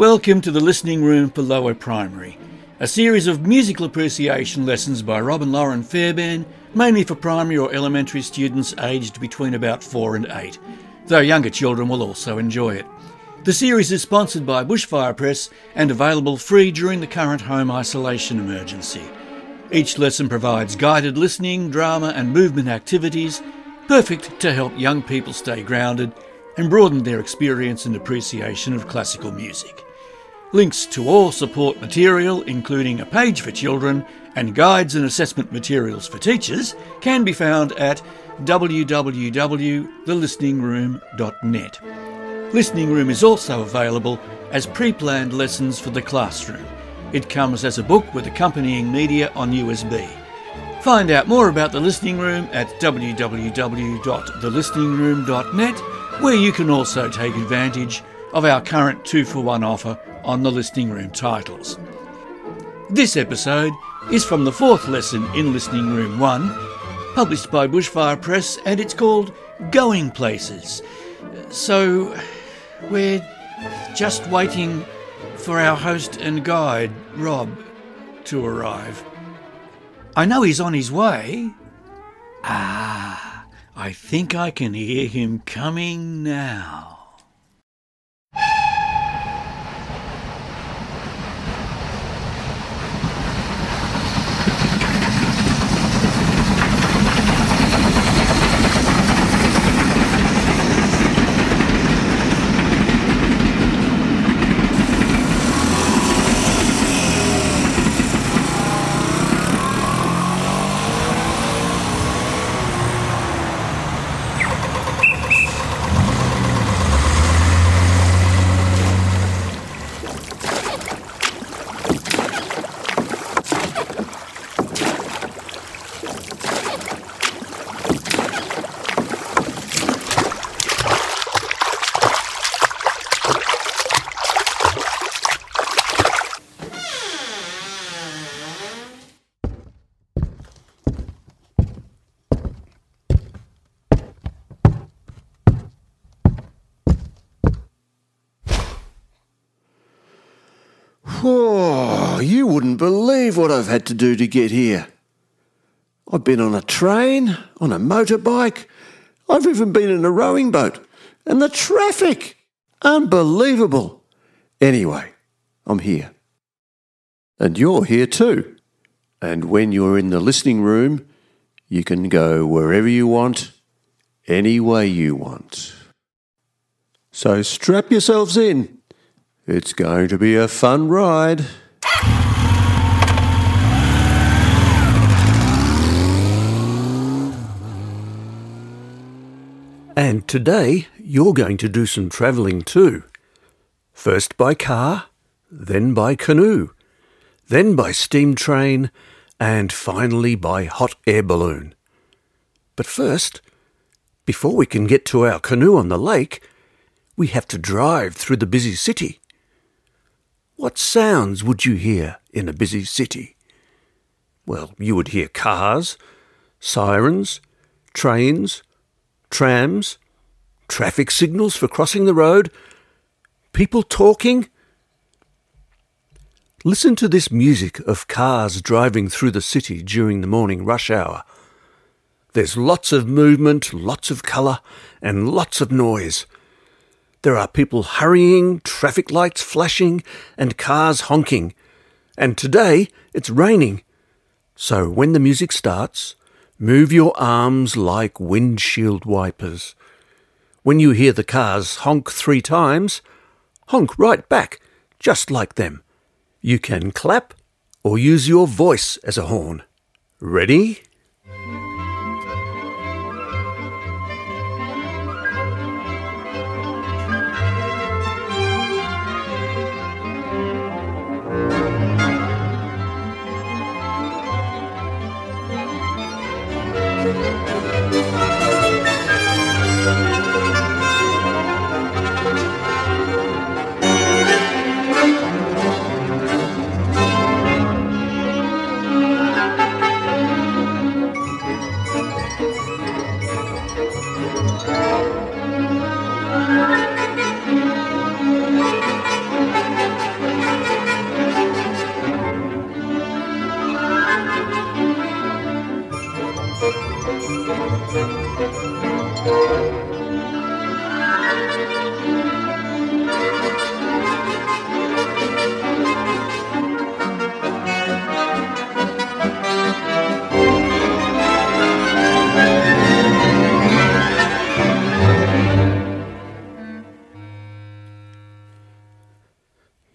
Welcome to The Listening Room for Lower Primary, a series of musical appreciation lessons by Rob and Lauren Fairbairn, mainly for primary or elementary students aged between about 4 and 8, though younger children will also enjoy it. The series is sponsored by Bushfire Press and available free during the current home isolation emergency. Each lesson provides guided listening, drama and movement activities, perfect to help young people stay grounded and broaden their experience and appreciation of classical music. Links to all support material, including a page for children and guides and assessment materials for teachers, can be found at www.thelisteningroom.net. Listening Room is also available as pre-planned lessons for the classroom. It comes as a book with accompanying media on USB. Find out more about The Listening Room at www.thelisteningroom.net, where you can also take advantage of our current 2-for-1 offer on The Listening Room titles. This episode is from the fourth lesson in Listening Room 1, published by Bushfire Press, and it's called Going Places. So, we're just waiting for our host and guide, Rob, to arrive. I know he's on his way. Ah, I think I can hear him coming now. Oh, you wouldn't believe what I've had to do to get here. I've been on a train, on a motorbike. I've even been in a rowing boat. And the traffic! Unbelievable. Anyway, I'm here. And you're here too. And when you're in the listening room, you can go wherever you want, any way you want. So strap yourselves in. It's going to be a fun ride. And today you're going to do some travelling too. First by car, then by canoe, then by steam train, and finally by hot air balloon. But first, before we can get to our canoe on the lake, we have to drive through the busy city. What sounds would you hear in a busy city? Well, you would hear cars, sirens, trains, trams, traffic signals for crossing the road, people talking. Listen to this music of cars driving through the city during the morning rush hour. There's lots of movement, lots of colour, and lots of noise. There are people hurrying, traffic lights flashing, and cars honking. And today, it's raining. So when the music starts, move your arms like windshield wipers. When you hear the cars honk 3 times, honk right back, just like them. You can clap or use your voice as a horn. Ready?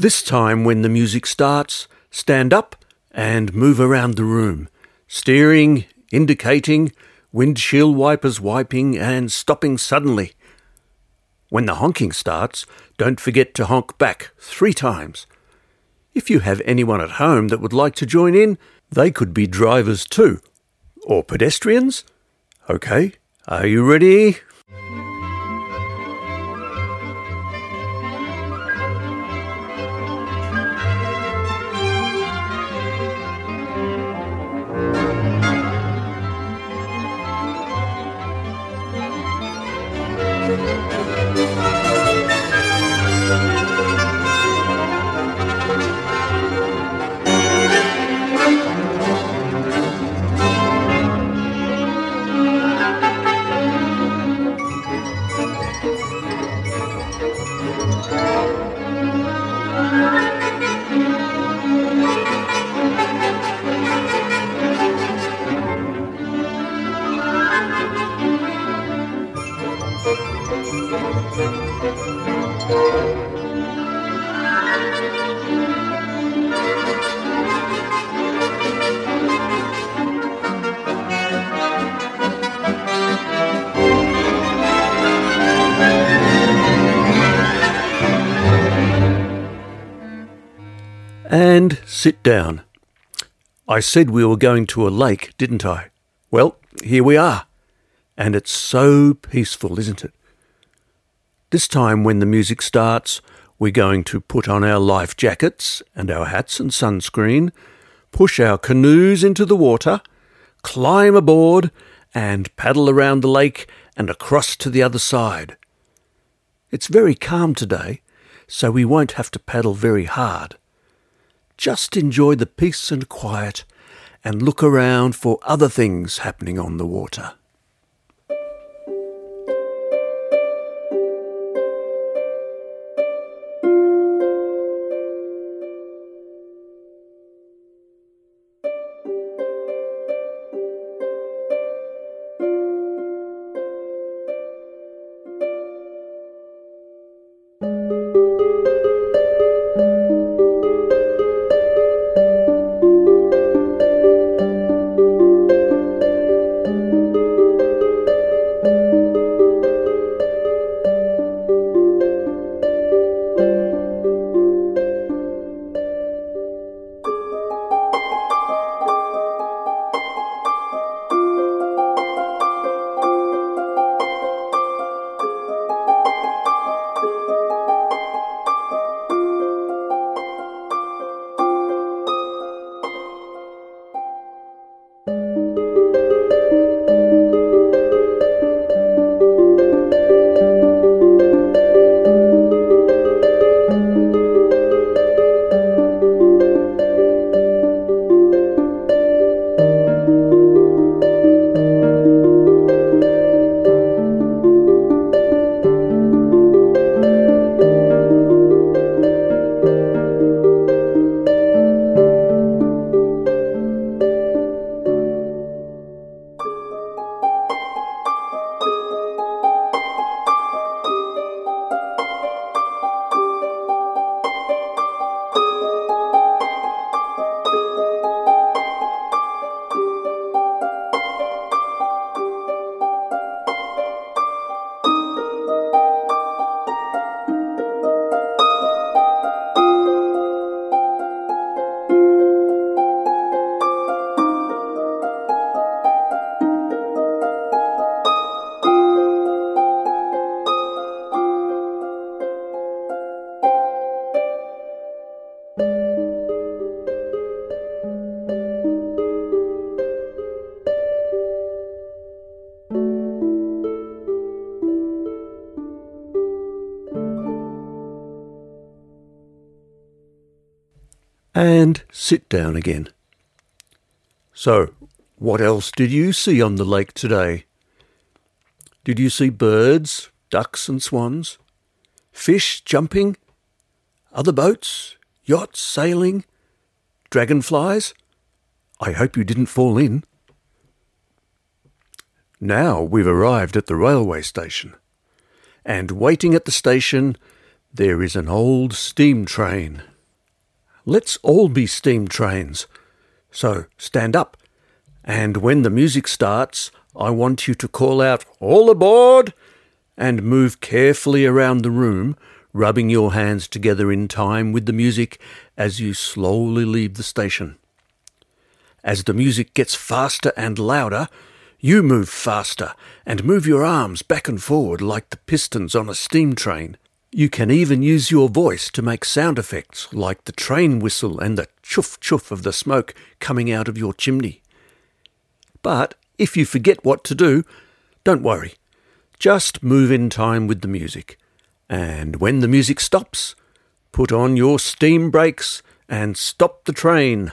This time when the music starts, stand up and move around the room, steering, indicating, windshield wipers wiping and stopping suddenly. When the honking starts, don't forget to honk back 3 times. If you have anyone at home that would like to join in, they could be drivers too, or pedestrians. Okay, are you ready? And sit down. I said we were going to a lake, didn't I? Well, here we are. And it's so peaceful, isn't it? This time when the music starts, we're going to put on our life jackets and our hats and sunscreen, push our canoes into the water, climb aboard and paddle around the lake and across to the other side. It's very calm today, so we won't have to paddle very hard. Just enjoy the peace and quiet and look around for other things happening on the water. And sit down again. So, what else did you see on the lake today? Did you see birds, ducks and swans, fish jumping, other boats, yachts sailing, dragonflies? I hope you didn't fall in. Now we've arrived at the railway station, and waiting at the station, there is an old steam train. Let's all be steam trains. So stand up, and when the music starts, I want you to call out, "All aboard!" and move carefully around the room, rubbing your hands together in time with the music as you slowly leave the station. As the music gets faster and louder, you move faster and move your arms back and forward like the pistons on a steam train. You can even use your voice to make sound effects like the train whistle and the chuff-chuff of the smoke coming out of your chimney. But if you forget what to do, don't worry. Just move in time with the music. And when the music stops, put on your steam brakes and stop the train.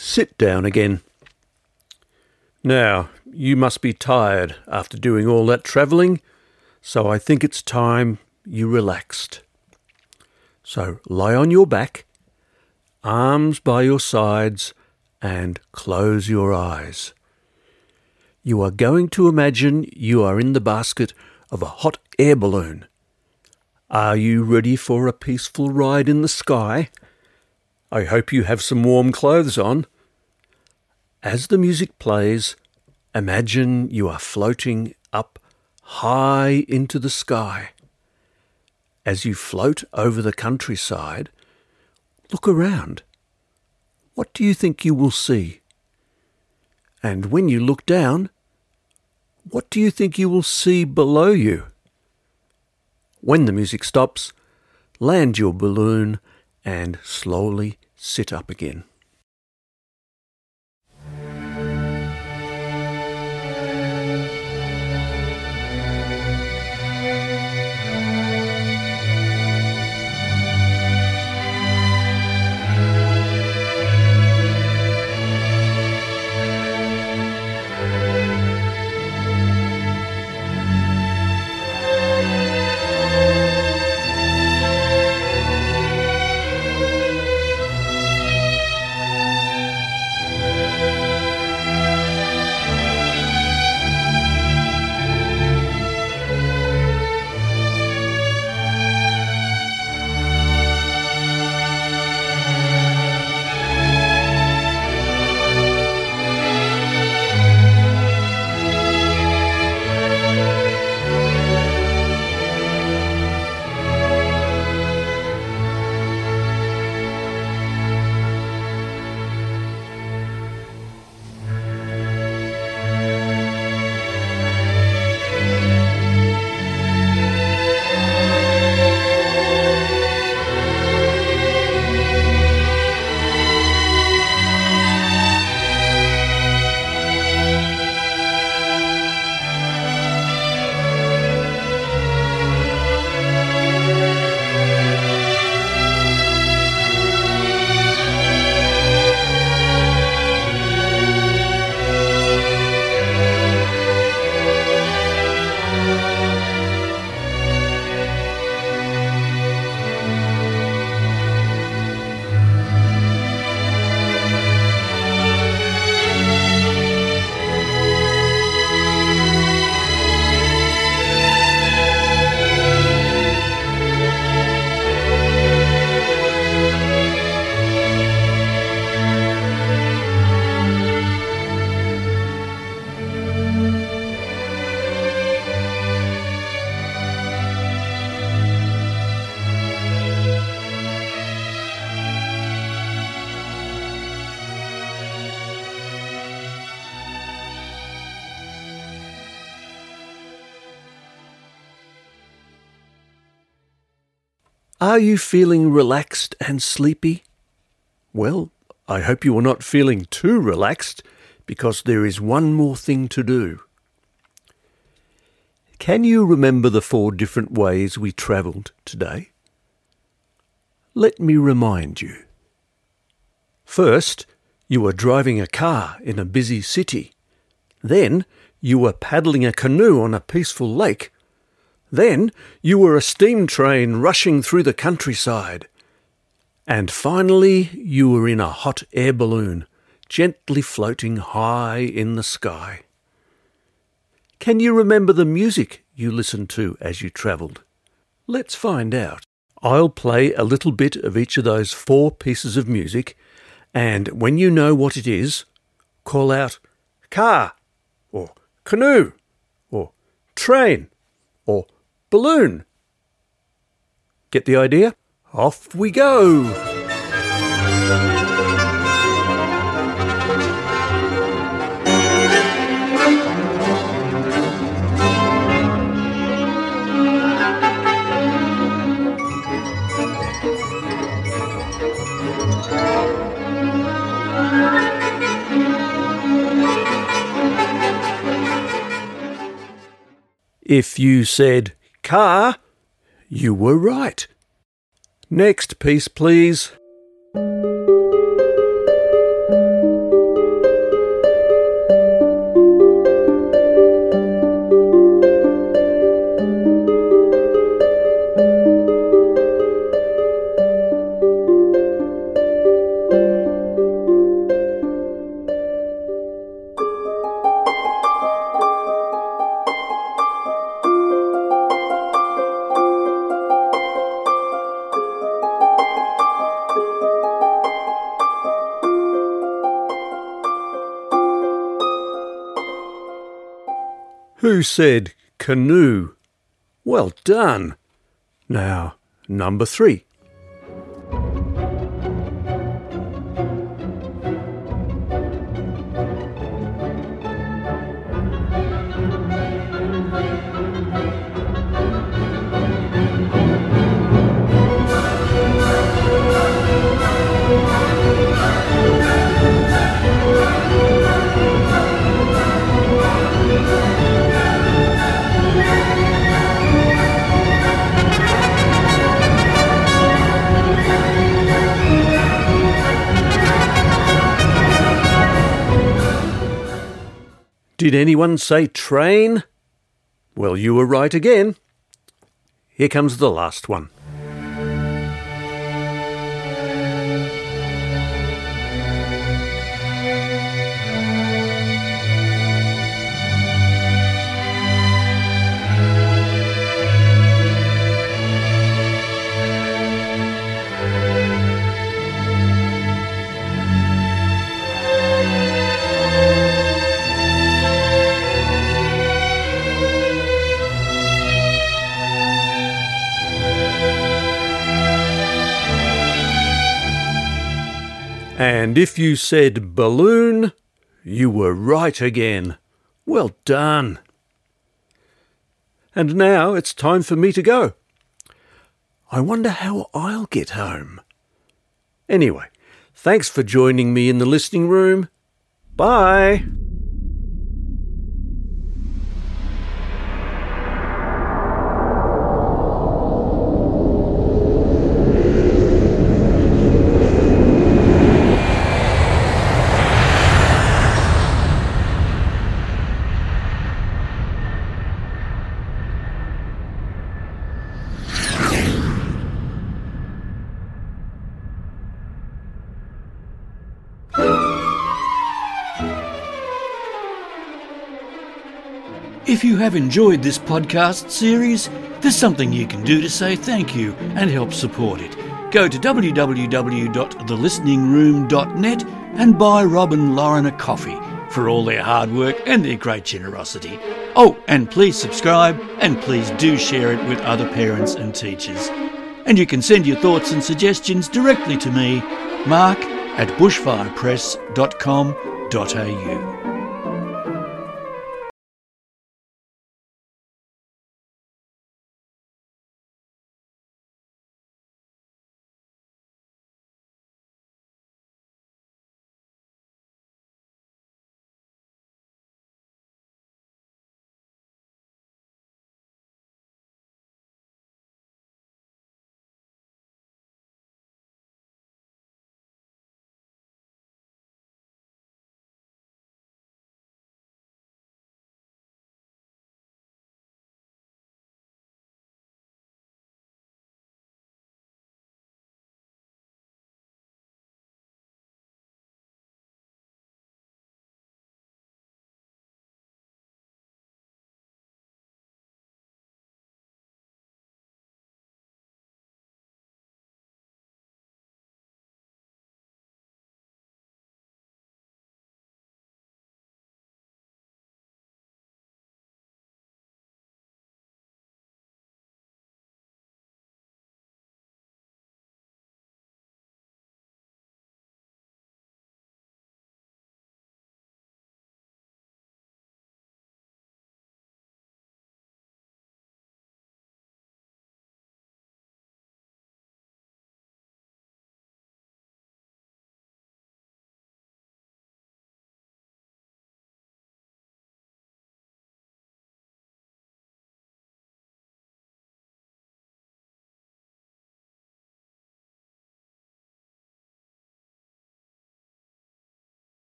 Sit down again. Now, you must be tired after doing all that travelling, so I think it's time you relaxed. So lie on your back, arms by your sides, and close your eyes. You are going to imagine you are in the basket of a hot air balloon. Are you ready for a peaceful ride in the sky? I hope you have some warm clothes on. As the music plays, imagine you are floating up high into the sky. As you float over the countryside, look around. What do you think you will see? And when you look down, what do you think you will see below you? When the music stops, land your balloon and slowly sit up again. Are you feeling relaxed and sleepy? Well, I hope you are not feeling too relaxed, because there is one more thing to do. Can you remember the 4 different ways we travelled today? Let me remind you. First, you were driving a car in a busy city. Then, you were paddling a canoe on a peaceful lake. Then, you were a steam train rushing through the countryside. And finally, you were in a hot air balloon, gently floating high in the sky. Can you remember the music you listened to as you travelled? Let's find out. I'll play a little bit of each of those 4 pieces of music, and when you know what it is, call out car, or canoe, or train, or balloon. Get the idea? Off we go! If you said car, you were right. Next piece, please. Who said canoe? Well done. Now, number 3. Did anyone say train? Well, you were right again. Here comes the last one. And if you said balloon, you were right again. Well done. And now it's time for me to go. I wonder how I'll get home. Anyway, thanks for joining me in the listening room. Bye. If you have enjoyed this podcast series, there's something you can do to say thank you and help support it. Go to www.thelisteningroom.net and buy Rob and Lauren a coffee for all their hard work and their great generosity. Oh, and please subscribe, and please do share it with other parents and teachers. And you can send your thoughts and suggestions directly to me, Mark at bushfirepress.com.au.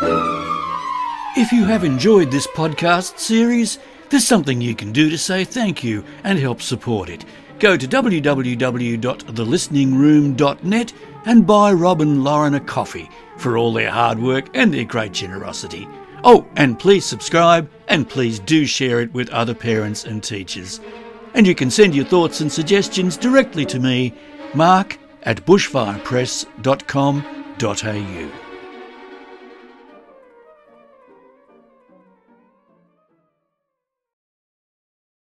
If you have enjoyed this podcast series, there's something you can do to say thank you and help support it. Go to www.thelisteningroom.net and buy Rob and Lauren a coffee for all their hard work and their great generosity. Oh, and please subscribe and please do share it with other parents and teachers. And you can send your thoughts and suggestions directly to me, Mark@bushfirepress.com.au.